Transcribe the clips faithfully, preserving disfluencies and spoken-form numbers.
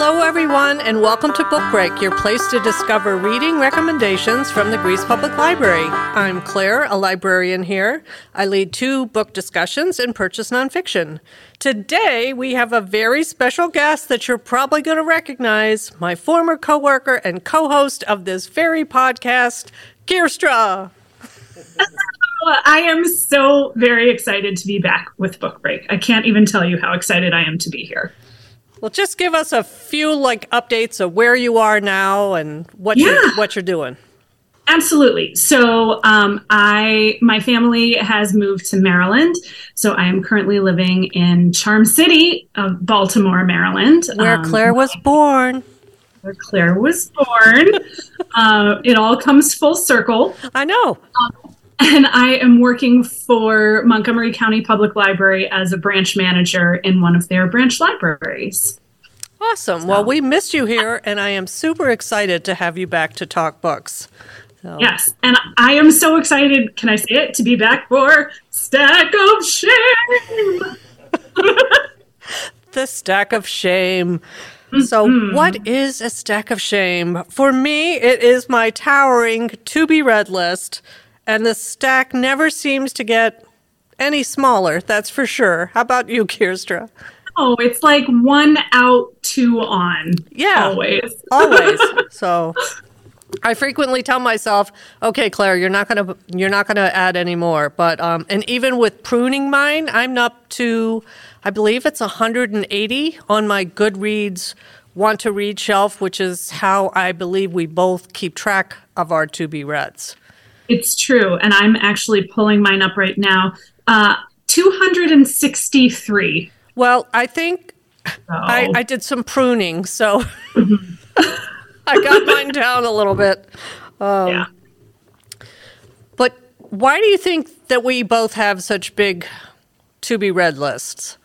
Hello, everyone, and welcome to Book Break, your place to discover reading recommendations from the Greece Public Library. I'm Claire, a librarian here. I lead two book discussions and purchase nonfiction. Today, we have a very special guest that you're probably going to recognize, my former coworker and co-host of this very podcast, Kirstra. I am so very excited to be back with Book Break. I can't even tell you how excited I am to be here. Well, just give us a few like updates of where you are now and what yeah. you're, what you're doing. Absolutely. So, um, I my family has moved to Maryland, so I am currently living in Charm City of Baltimore, Maryland, where um, Claire was born. Where Claire was born. uh, it all comes full circle. I know. Um, And I am working for Montgomery County Public Library as a branch manager in one of their branch libraries. Awesome. So. Well, we missed you here, and I am super excited to have you back to talk books. So. Yes, and I am so excited, can I say it, to be back for Stack of Shame. The Stack of Shame. So mm-hmm. What is a Stack of Shame? For me, it is my towering to-be-read list. And the stack never seems to get any smaller, that's for sure. How about you, Kirstra? Oh, it's like one out, two on. Yeah. Always. Always. So I frequently tell myself, okay, Claire, you're not gonna you're not gonna add any more. But um, and even with pruning mine, I'm up to I believe it's one hundred eighty on my Goodreads want to read shelf, which is how I believe we both keep track of our to be reads. It's true, and I'm actually pulling mine up right now. Uh, two hundred sixty-three. Well, I think oh. I, I did some pruning, so mm-hmm. I got mine down a little bit. Um, yeah. But why do you think that we both have such big to-be-read lists?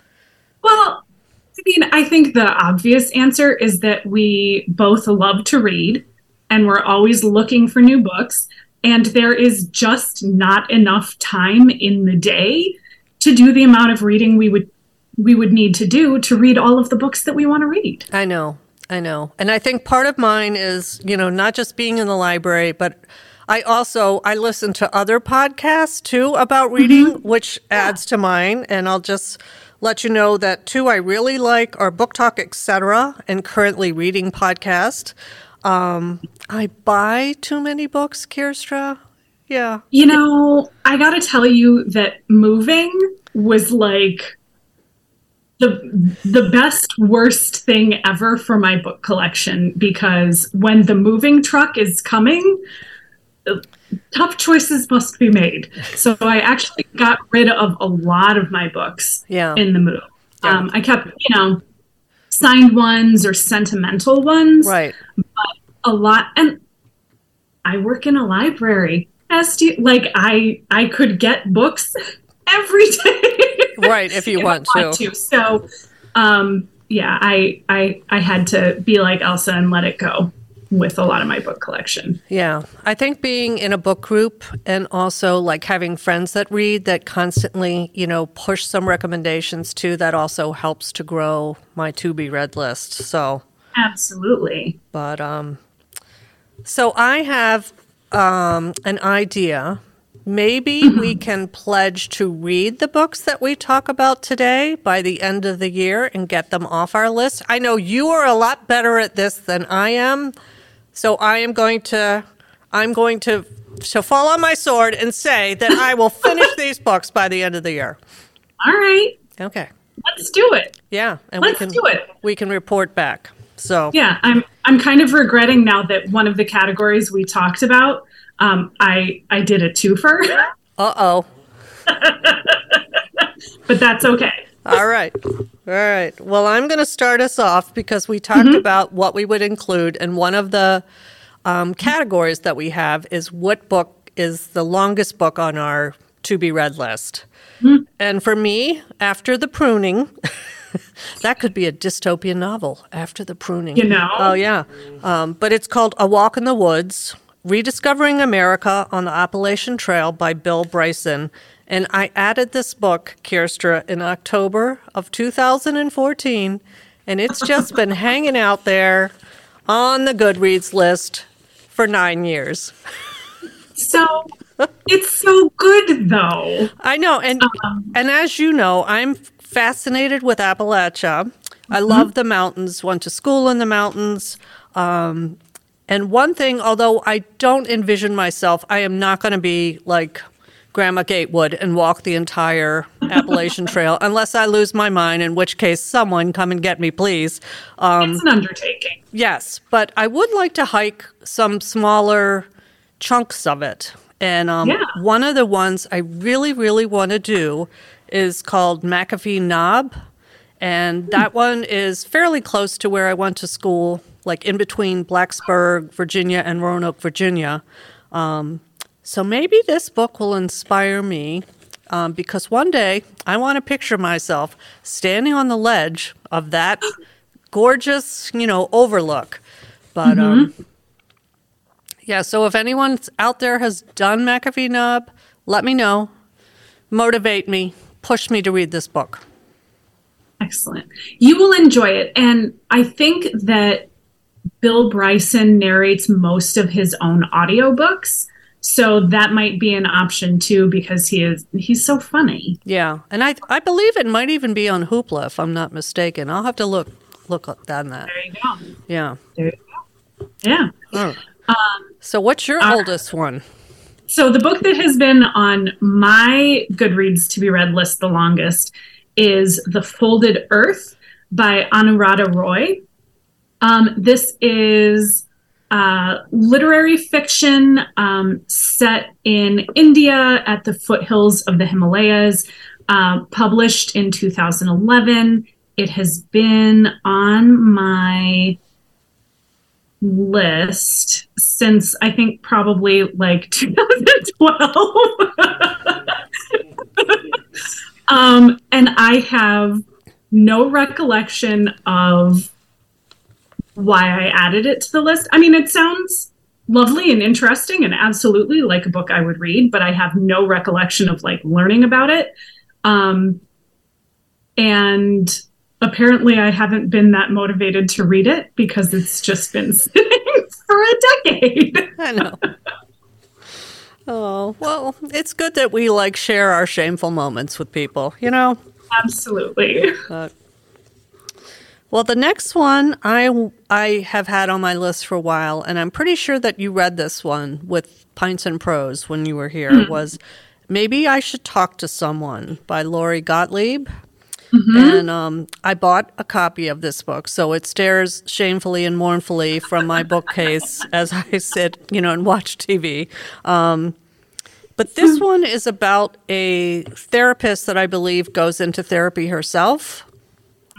Well, I mean, I think the obvious answer is that we both love to read, and we're always looking for new books. And there is just not enough time in the day to do the amount of reading we would we would need to do to read all of the books that we want to read. I know, I know. And I think part of mine is, you know, not just being in the library, but I also, I listen to other podcasts, too, about reading, mm-hmm. which adds yeah. to mine. And I'll just let you know that two I really like are Book Talk, et cetera, and Currently Reading podcast. Um, I buy too many books, Kirstra. Yeah. You know, I got to tell you that moving was like the the best, worst thing ever for my book collection, because when the moving truck is coming, tough choices must be made. So I actually got rid of a lot of my books yeah. in the move. Yeah. Um, I kept, you know, signed ones or sentimental ones. Right. But a lot, and I work in a library. As do you, like I, I could get books every day. Right, if you if want, want to. to. So, um, yeah, I, I, I had to be like Elsa and let it go with a lot of my book collection. Yeah, I think being in a book group and also like having friends that read that constantly, you know, push some recommendations too. That also helps to grow my to be read list. So. Absolutely. But um, so I have um, an idea. Maybe mm-hmm. we can pledge to read the books that we talk about today by the end of the year and get them off our list. I know you are a lot better at this than I am, so I am going to I'm going to to fall on my sword and say that I will finish these books by the end of the year. All right. Okay. Let's do it. Yeah, and Let's we can do it. We can report back. So yeah, I'm I'm kind of regretting now that one of the categories we talked about, um, I I did a twofer. Uh oh. But that's okay. All right, all right. Well, I'm going to start us off because we talked mm-hmm. about what we would include, and one of the um, categories that we have is what book is the longest book on our to be read list. Mm-hmm. And for me, after the pruning. That could be a dystopian novel, After the Pruning. You know? Oh, yeah. Um, but it's called A Walk in the Woods, Rediscovering America on the Appalachian Trail by Bill Bryson. And I added this book, Kirstra, in October of two thousand fourteen, and it's just been hanging out there on the Goodreads list for nine years. So it's so good, though. I know, and um, and as you know, I'm fascinated with Appalachia. Mm-hmm. I love the mountains, went to school in the mountains. Um, and one thing, although I don't envision myself, I am not going to be like Grandma Gatewood and walk the entire Appalachian Trail, unless I lose my mind, in which case someone come and get me, please. Um, it's an undertaking. Yes, but I would like to hike some smaller chunks of it. And um, yeah. one of the ones I really, really want to do is called McAfee Knob. And that one is fairly close to where I went to school, like in between Blacksburg, Virginia, and Roanoke, Virginia. Um, so maybe this book will inspire me, um, because one day I want to picture myself standing on the ledge of that gorgeous, you know, overlook. But, mm-hmm. um, yeah, so if anyone out there has done McAfee Knob, let me know. Motivate me. Push me to read this book. Excellent. You will enjoy it. And I think that Bill Bryson narrates most of his own audiobooks. So that might be an option, too, because he is he's so funny. Yeah. And I I believe it might even be on Hoopla, if I'm not mistaken. I'll have to look look on that. There you go. Yeah. There you go. Yeah. Oh. Um, so what's your uh, oldest one? So the book that has been on my Goodreads to be read list the longest is The Folded Earth by Anuradha Roy. Um, this is uh, literary fiction um, set in India at the foothills of the Himalayas, uh, published in two thousand eleven. It has been on my list since I think probably like twenty twelve. um, and I have no recollection of why I added it to the list. I mean, it sounds lovely and interesting and absolutely like a book I would read, but I have no recollection of like learning about it. Um, and apparently, I haven't been that motivated to read it because it's just been sitting for a decade. I know. Oh, well, it's good that we, like, share our shameful moments with people, you know? Absolutely. Uh, well, the next one I, I have had on my list for a while, and I'm pretty sure that you read this one with Pints and Prose when you were here, mm-hmm. was Maybe I Should Talk to Someone by Lori Gottlieb. Mm-hmm. And um, I bought a copy of this book, so it stares shamefully and mournfully from my bookcase as I sit, you know, and watch T V. Um, but this one is about a therapist that I believe goes into therapy herself.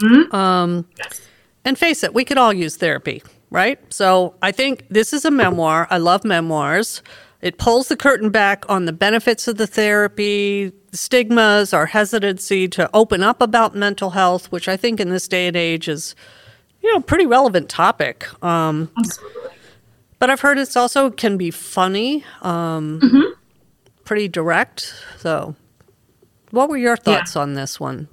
Mm-hmm. Um, yes. And face it, we could all use therapy, right? So I think this is a memoir. I love memoirs. It pulls the curtain back on the benefits of the therapy, stigmas, our hesitancy to open up about mental health, which I think in this day and age is, you know, a pretty relevant topic. Um, Absolutely. But I've heard it's also can be funny, um, mm-hmm. pretty direct. So what were your thoughts yeah. on this one?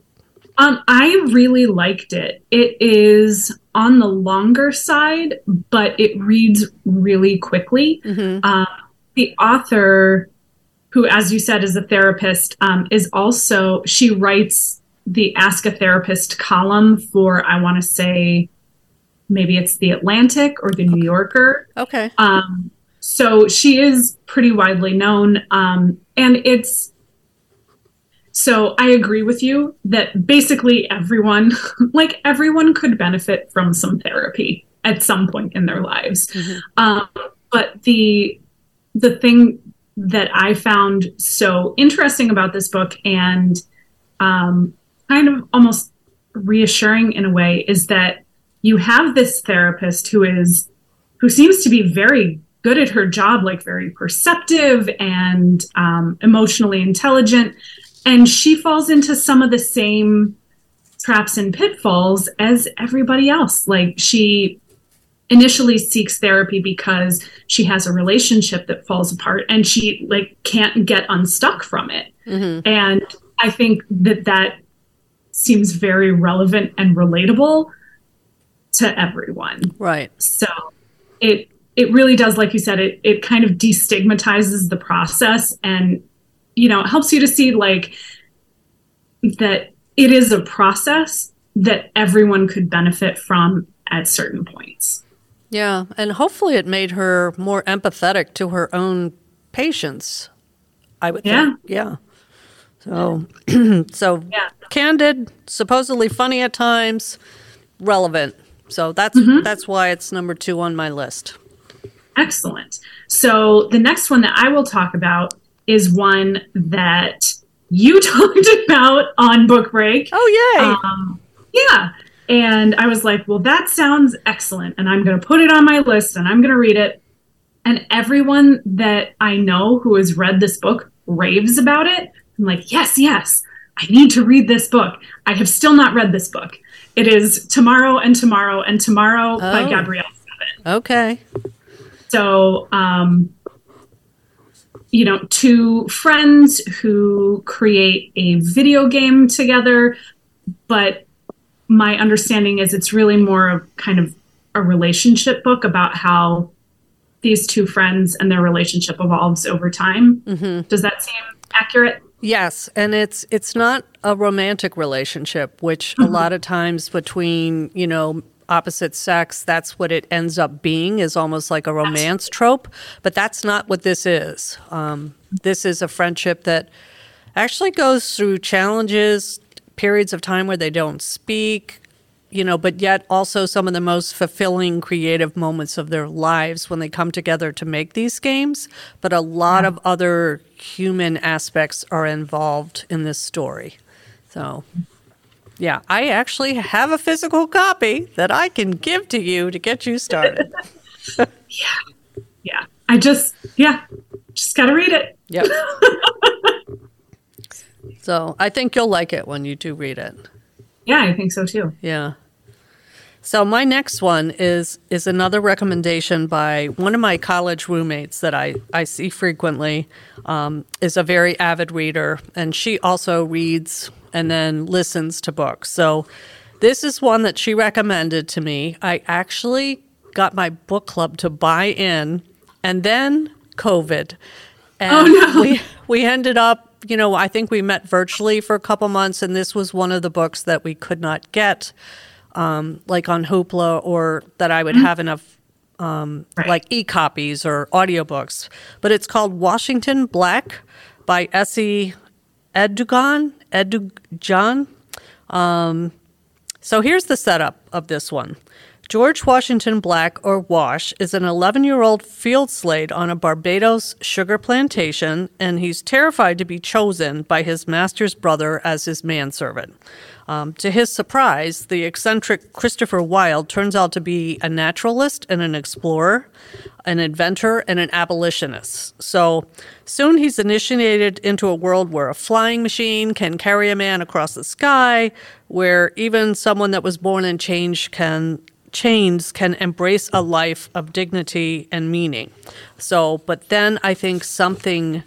Um, I really liked it. It is on the longer side, but it reads really quickly. Mm-hmm. Um, the author, who, as you said, is a therapist, um, is also, she writes the Ask a Therapist column for, I want to say, maybe it's The Atlantic or The New Yorker. Okay. Um, so she is pretty widely known. Um, and it's, so I agree with you that basically everyone, like everyone could benefit from some therapy at some point in their lives. Mm-hmm. Um, but the, the thing that I found so interesting about this book and um, kind of almost reassuring in a way is that you have this therapist who is, who seems to be very good at her job, like very perceptive and um, emotionally intelligent. And she falls into some of the same traps and pitfalls as everybody else. Like she initially seeks therapy because she has a relationship that falls apart and she like can't get unstuck from it. Mm-hmm. And I think that that seems very relevant and relatable to everyone. Right. So it it really does, like you said, it it kind of destigmatizes the process, and, you know, it helps you to see, like, that it is a process that everyone could benefit from at certain points. Yeah, and hopefully it made her more empathetic to her own patients, I would yeah. think. Yeah. So, so yeah. Candid, supposedly funny at times, relevant. So that's mm-hmm. that's why it's number two on my list. Excellent. So the next one that I will talk about is one that you talked about on Book Break. Oh, yay. Um, yeah. And I was like, well, that sounds excellent. And I'm going to put it on my list and I'm going to read it. And everyone that I know who has read this book raves about it. I'm like, yes, yes, I need to read this book. I have still not read this book. It is Tomorrow, and Tomorrow, and Tomorrow oh. by Gabrielle Zevin. Okay. So, um, you know, two friends who create a video game together, but my understanding is it's really more of kind of a relationship book about how these two friends and their relationship evolves over time. Mm-hmm. Does that seem accurate? Yes, and it's it's not a romantic relationship, which mm-hmm. a lot of times between, you know, opposite sex, that's what it ends up being, is almost like a romance trope, but that's not what this is. Um, this is a friendship that actually goes through challenges, periods of time where they don't speak, you know, but yet also some of the most fulfilling creative moments of their lives when they come together to make these games. But a lot of other human aspects are involved in this story. So, yeah, I actually have a physical copy that I can give to you to get you started. yeah. Yeah. I just, yeah, just got to read it. Yep. So I think you'll like it when you do read it. Yeah, I think so too. Yeah. So my next one is is another recommendation by one of my college roommates that I, I see frequently, um, is a very avid reader, and she also reads and then listens to books. So this is one that she recommended to me. I actually got my book club to buy in, and then COVID. And oh, no. we, we ended up, you know, I think we met virtually for a couple months, and this was one of the books that we could not get, um, like on Hoopla, or that I would mm-hmm. have enough, um, right. like e-copies or audiobooks. But it's called Washington Black by Essie Edugon. Edugon. Um, so here's the setup of this one. George Washington Black, or Wash, is an eleven-year-old field slave on a Barbados sugar plantation, and he's terrified to be chosen by his master's brother as his manservant. Um, to his surprise, the eccentric Christopher Wilde turns out to be a naturalist and an explorer, an inventor, and an abolitionist. So soon he's initiated into a world where a flying machine can carry a man across the sky, where even someone that was born in change can... chains can embrace a life of dignity and meaning. So, but then I think something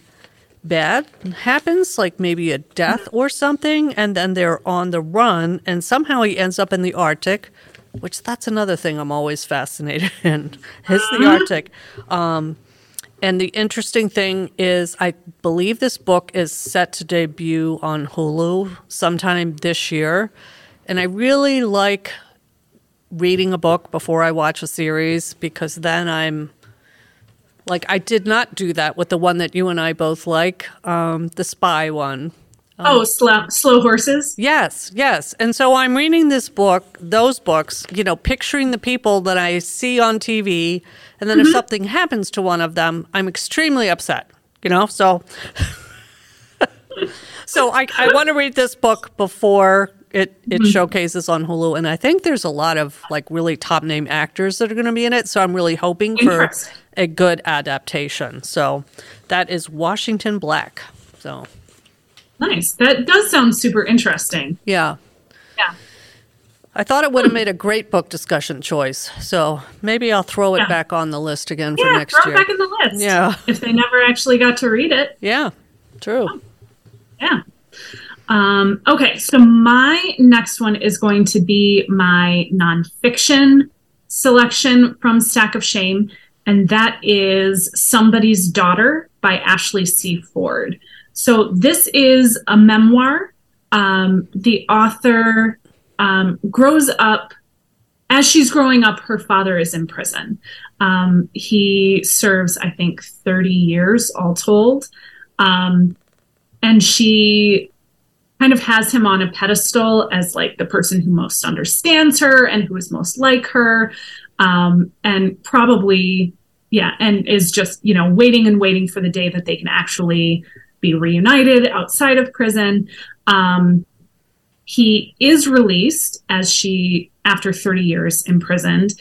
bad happens, like maybe a death or something, and then they're on the run, and somehow he ends up in the Arctic, which that's another thing I'm always fascinated in, is the Arctic. Um, and the interesting thing is, I believe this book is set to debut on Hulu sometime this year, and I really like reading a book before I watch a series, because then I'm like, I did not do that with the one that you and I both like, um, the spy one. Um, oh, slow, slow Horses? Yes, yes. And so I'm reading this book, those books, you know, picturing the people that I see on T V, and then mm-hmm. if something happens to one of them, I'm extremely upset, you know? So, so I, I want to read this book before It it mm-hmm. showcases on Hulu, and I think there's a lot of like really top name actors that are going to be in it. So I'm really hoping for a good adaptation. So that is Washington Black. So nice. That does sound super interesting. Yeah, yeah. I thought it would have made a great book discussion choice. So maybe I'll throw it yeah. back on the list again yeah, for next throw year. Throw it back in the list. Yeah, if they never actually got to read it. Yeah, true. Oh. Yeah. Um, okay, so my next one is going to be my nonfiction selection from Stack of Shame, and that is Somebody's Daughter by Ashley C. Ford. So this is a memoir. Um, the author um, grows up, as she's growing up, her father is in prison. Um, he serves, I think, thirty years all told. Um, and she kind of has him on a pedestal as like the person who most understands her and who is most like her. Um, and probably, yeah, and is just, you know, waiting and waiting for the day that they can actually be reunited outside of prison. Um, he is released as she, after thirty years imprisoned.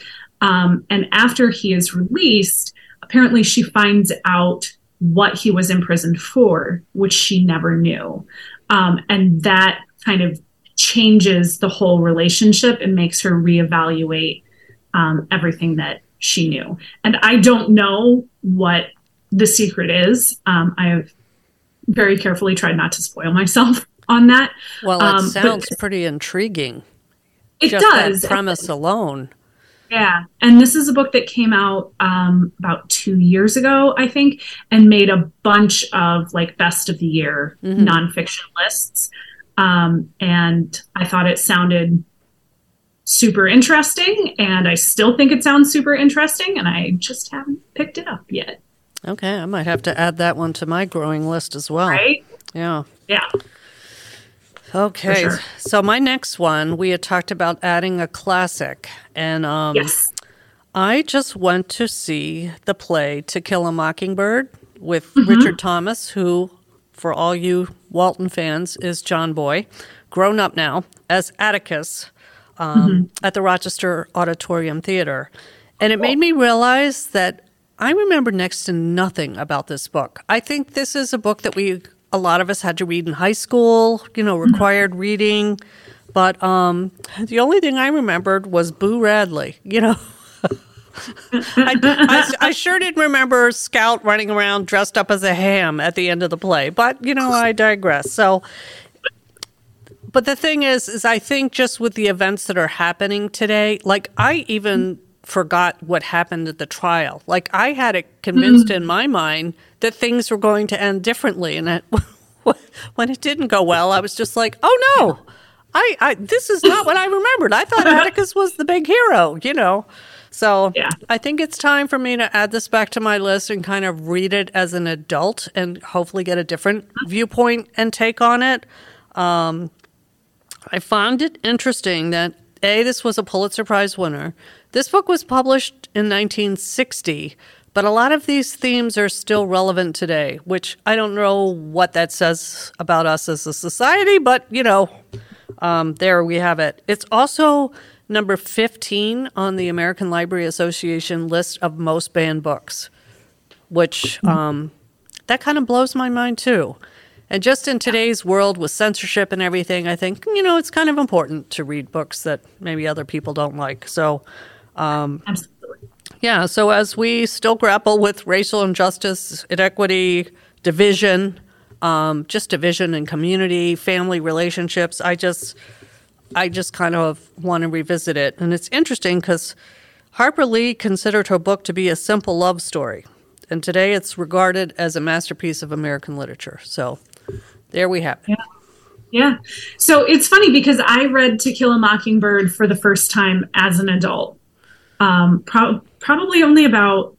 Um, and after he is released, apparently she finds out what he was imprisoned for, which she never knew. Um, and that kind of changes the whole relationship and makes her reevaluate um, everything that she knew. And I don't know what the secret is. Um, I have very carefully tried not to spoil myself on that. Well, it um, sounds pretty intriguing. It Just does. That premise alone. Yeah. And this is a book that came out um, about two years ago, I think, and made a bunch of like best of the year mm-hmm. nonfiction lists. Um, and I thought it sounded super interesting, and I still think it sounds super interesting, and I just haven't picked it up yet. Okay. I might have to add that one to my growing list as well. Right? Yeah. Yeah. Okay, sure. So my next one, we had talked about adding a classic, and um, yes. I just went to see the play To Kill a Mockingbird with mm-hmm. Richard Thomas, who, for all you Walton fans, is John Boy, grown up now, as Atticus um, mm-hmm. at the Rochester Auditorium Theater. And it cool. made me realize that I remember next to nothing about this book. I think this is a book that we... a lot of us had to read in high school, you know, required mm-hmm. reading. But um, the only thing I remembered was Boo Radley, you know. I, I, I sure didn't remember Scout running around dressed up as a ham at the end of the play. But, you know, I digress. So, but the thing is, is I think just with the events that are happening today, like I even forgot what happened at the trial. Like I had it convinced mm-hmm. in my mind that things were going to end differently, and it, when it didn't go well, I was just like, "Oh no, I, I this is not what I remembered. I thought Atticus was the big hero," you know. So yeah. I think it's time for me to add this back to my list and kind of read it as an adult, and hopefully get a different viewpoint and take on it. Um, I found it interesting that A, this was a Pulitzer Prize winner. This book was published in nineteen sixty. But a lot of these themes are still relevant today, which I don't know what that says about us as a society, but, you know, um, there we have it. It's also number fifteen on the American Library Association list of most banned books, which um, that kind of blows my mind, too. And just in today's world with censorship and everything, I think, you know, it's kind of important to read books that maybe other people don't like. So, um, absolutely. Yeah, so as we still grapple with racial injustice, inequity, division, um, just division in community, family relationships, I just I just kind of want to revisit it. And it's interesting because Harper Lee considered her book to be a simple love story. And today it's regarded as a masterpiece of American literature. So there we have it. Yeah. Yeah. So it's funny because I read To Kill a Mockingbird for the first time as an adult. Um, pro- probably only about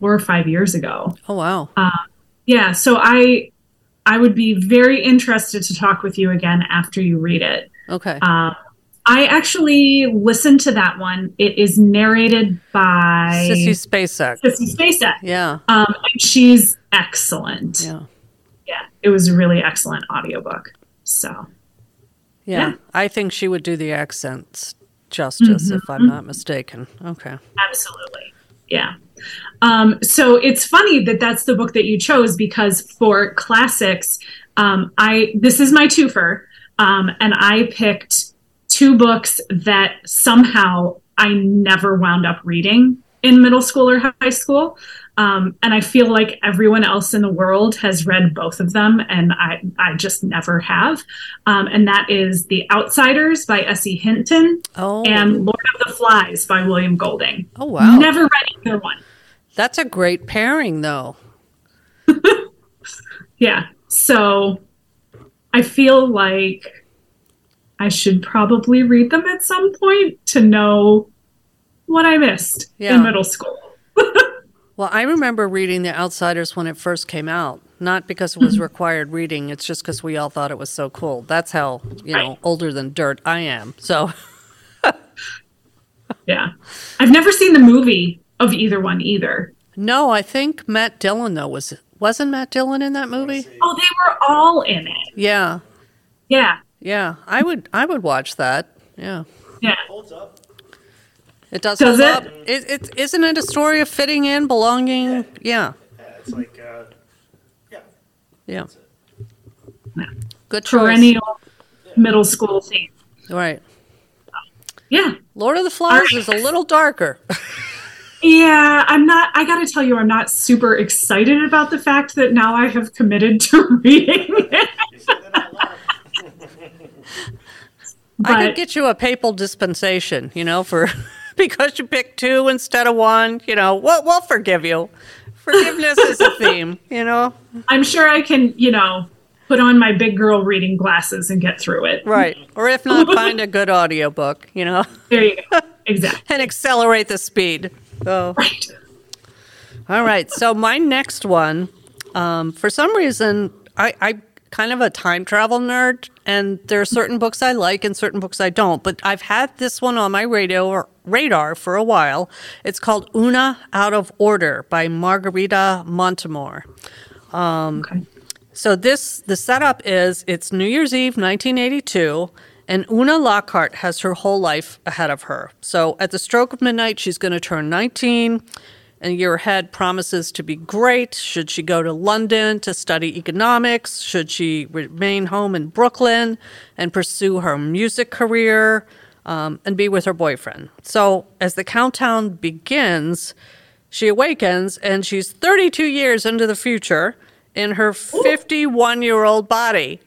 four or five years ago. Oh, wow. Uh, yeah. So I, I would be very interested to talk with you again after you read it. Okay. Uh, I actually listened to that one. It is narrated by Sissy Spacek. Sissy Spacek. Yeah. Um, and she's excellent. Yeah. Yeah. It was a really excellent audiobook. So. Yeah. yeah. I think she would do the accents justice, mm-hmm. if I'm not mistaken. Okay. Absolutely. Yeah. Um, so it's funny that that's the book that you chose, because for classics, um, I this is my twofer, um, and I picked two books that somehow I never wound up reading in middle school or high school. Um, and I feel like everyone else in the world has read both of them, and I, I just never have. Um, and that is The Outsiders by Essie Hinton oh. and Lord of the Flies by William Golding. Oh, wow. Never read either one. That's a great pairing, though. Yeah. So I feel like I should probably read them at some point to know what I missed yeah. in middle school. Well, I remember reading The Outsiders when it first came out, not because it was required reading. It's just because we all thought it was so cool. That's how, you know, right. older than dirt I am. So, yeah. I've never seen the movie of either one either. No, I think Matt Dillon, though, was, wasn't Matt Dillon in that movie? Oh, they were all in it. Yeah. Yeah. Yeah. I would, I would watch that. Yeah. Yeah. It holds up. It does, does hold it? Up. It, it, isn't it a story of fitting in, belonging? Yeah. Yeah. Yeah it's like, uh, yeah. Yeah. yeah. Good choice. Perennial middle school theme. Right. Yeah. Lord of the Flies right. is a little darker. Yeah, I'm not, I gotta tell you, I'm not super excited about the fact that now I have committed to reading it. You said that out loud. But, I could get you a papal dispensation, you know, for... Because you picked two instead of one, you know, we'll, we'll forgive you. Forgiveness is a theme, you know. I'm sure I can, you know, put on my big girl reading glasses and get through it. Right. Or if not, find a good audiobook, you know. There you go. Exactly. And accelerate the speed. So. Right. All right. So my next one, um, for some reason, I, I kind of a time travel nerd, and there are certain books I like and certain books I don't, but I've had this one on my radio or radar for a while. It's called Una Out of Order by Margarita Montemore. Um, okay. So this, the setup is, it's New Year's Eve, nineteen eighty-two, and Una Lockhart has her whole life ahead of her. So at the stroke of midnight, she's going to turn nineteen. And a year ahead promises to be great. Should she go to London to study economics? Should she remain home in Brooklyn and pursue her music career um, and be with her boyfriend? So as the countdown begins, she awakens, and she's thirty-two years into the future in her fifty-one-year-old body.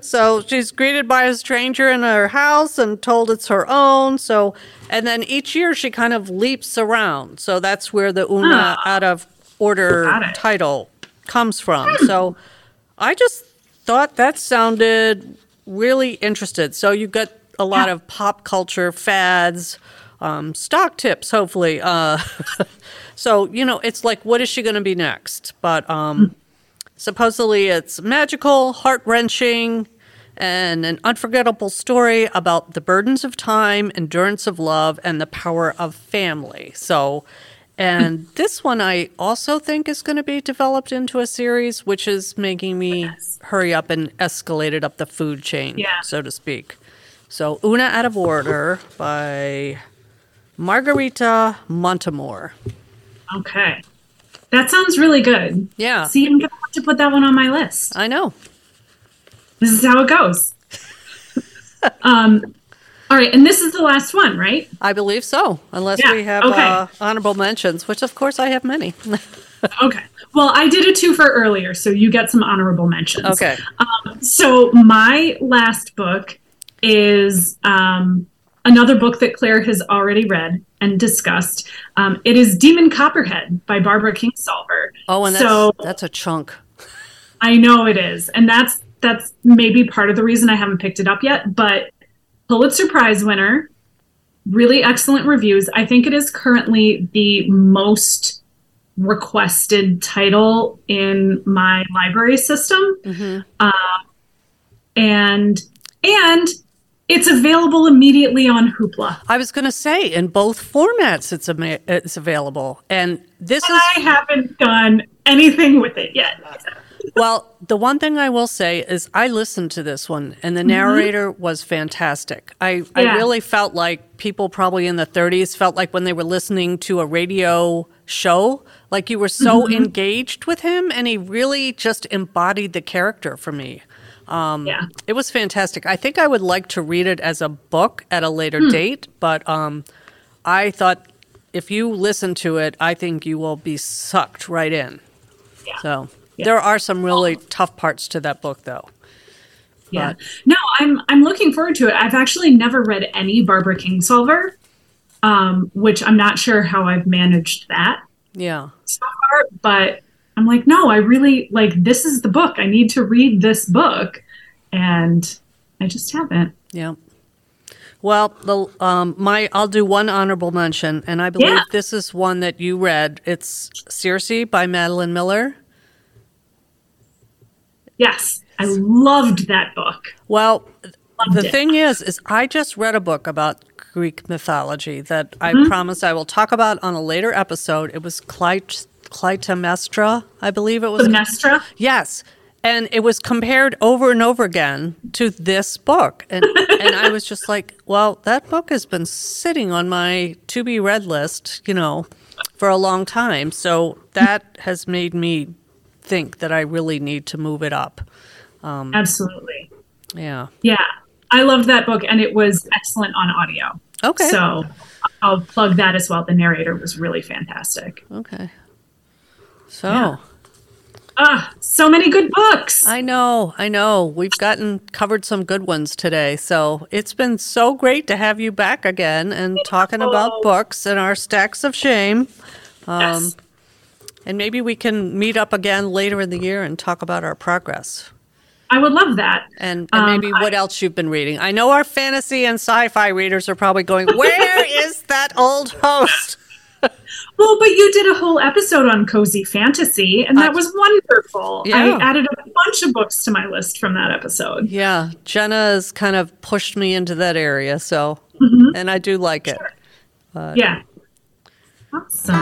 So she's greeted by a stranger in her house and told it's her own. So, and then each year she kind of leaps around. So that's where the Una oh, Out of Order title comes from. So I just thought that sounded really interesting. So you got a lot yeah. of pop culture fads, um, stock tips, hopefully. Uh, so, you know, it's like, what is she going to be next? But, um, mm. supposedly, it's magical, heart-wrenching, and an unforgettable story about the burdens of time, endurance of love, and the power of family. So, and this one I also think is going to be developed into a series, which is making me yes. hurry up and escalate it up the food chain, yeah. so to speak. So, Una Out of Order by Margarita Montemore. Okay. That sounds really good. Yeah. See, I'm going to have to put that one on my list. I know. This is how it goes. um, all right. And this is the last one, right? I believe so. Unless yeah. we have okay. uh, honorable mentions, which, of course, I have many. Okay. Well, I did a twofer earlier, so you get some honorable mentions. Okay. Um, so my last book is um, another book that Claire has already read and discussed. Um, it is Demon Copperhead by Barbara Kingsolver. Oh, and that's, so, that's a chunk. I know it is. And that's that's maybe part of the reason I haven't picked it up yet. But Pulitzer Prize winner, really excellent reviews. I think it is currently the most requested title in my library system. Mm-hmm. Uh, and and... It's available immediately on Hoopla. I was going to say, in both formats, it's ama- it's available, and this and is. I haven't done anything with it yet. Well, the one thing I will say is, I listened to this one, and the narrator mm-hmm. was fantastic. I yeah. I really felt like people probably in the thirties felt like when they were listening to a radio show, like you were so mm-hmm. engaged with him, and he really just embodied the character for me. Um, yeah. It was fantastic. I think I would like to read it as a book at a later hmm. date, but um, I thought if you listen to it, I think you will be sucked right in. Yeah. So yeah. There are some really oh. tough parts to that book, though. Yeah. But, no, I'm I'm looking forward to it. I've actually never read any Barbara Kingsolver, um, which I'm not sure how I've managed that. Yeah. So far, but I'm like, no, I really like this is the book. I need to read this book, and I just haven't. Yeah. Well, the, um, my I'll do one honorable mention, and I believe yeah. this is one that you read. It's Circe by Madeline Miller. Yes, I loved that book. Well, loved the it. thing is, is I just read a book about Greek mythology that I mm-hmm. promise I will talk about on a later episode. It was Clyte, Clytemnestra, I believe it was. Clytemnestra? Yes. And it was compared over and over again to this book. And and I was just like, well, that book has been sitting on my to-be-read list, you know, for a long time. So that has made me think that I really need to move it up. Um, Absolutely. Yeah. Yeah. I loved that book, and it was excellent on audio. Okay. So I'll plug that as well. The narrator was really fantastic. Okay. So... Yeah. Ah, so many good books. I know, I know. We've gotten covered some good ones today. So it's been so great to have you back again and talking oh. about books and our stacks of shame. Um, yes. And maybe we can meet up again later in the year and talk about our progress. I would love that. And, and maybe um, what I, else you've been reading. I know our fantasy and sci-fi readers are probably going, where is that old host? Well, but you did a whole episode on cozy fantasy, and that was wonderful. Yeah. I added a bunch of books to my list from that episode. Yeah, Jenna has kind of pushed me into that area, so mm-hmm. and I do like it. Sure. But, yeah. Awesome.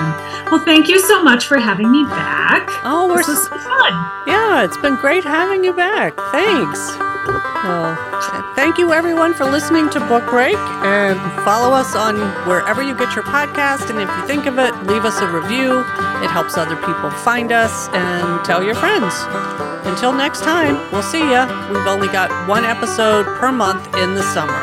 Well, thank you so much for having me back. Oh, we're this was so fun. Yeah, it's been great having you back. Thanks. Well, thank you, everyone, for listening to Book Break. And follow us on wherever you get your podcast. And if you think of it, leave us a review. It helps other people find us. And tell your friends. Until next time, we'll see ya. We've only got one episode per month in the summer.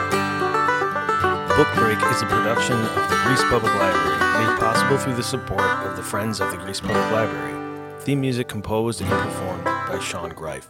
Book Break is a production of the Greece Public Library, made possible through the support of the Friends of the Greece Public Library. Theme music composed and performed by Sean Greif.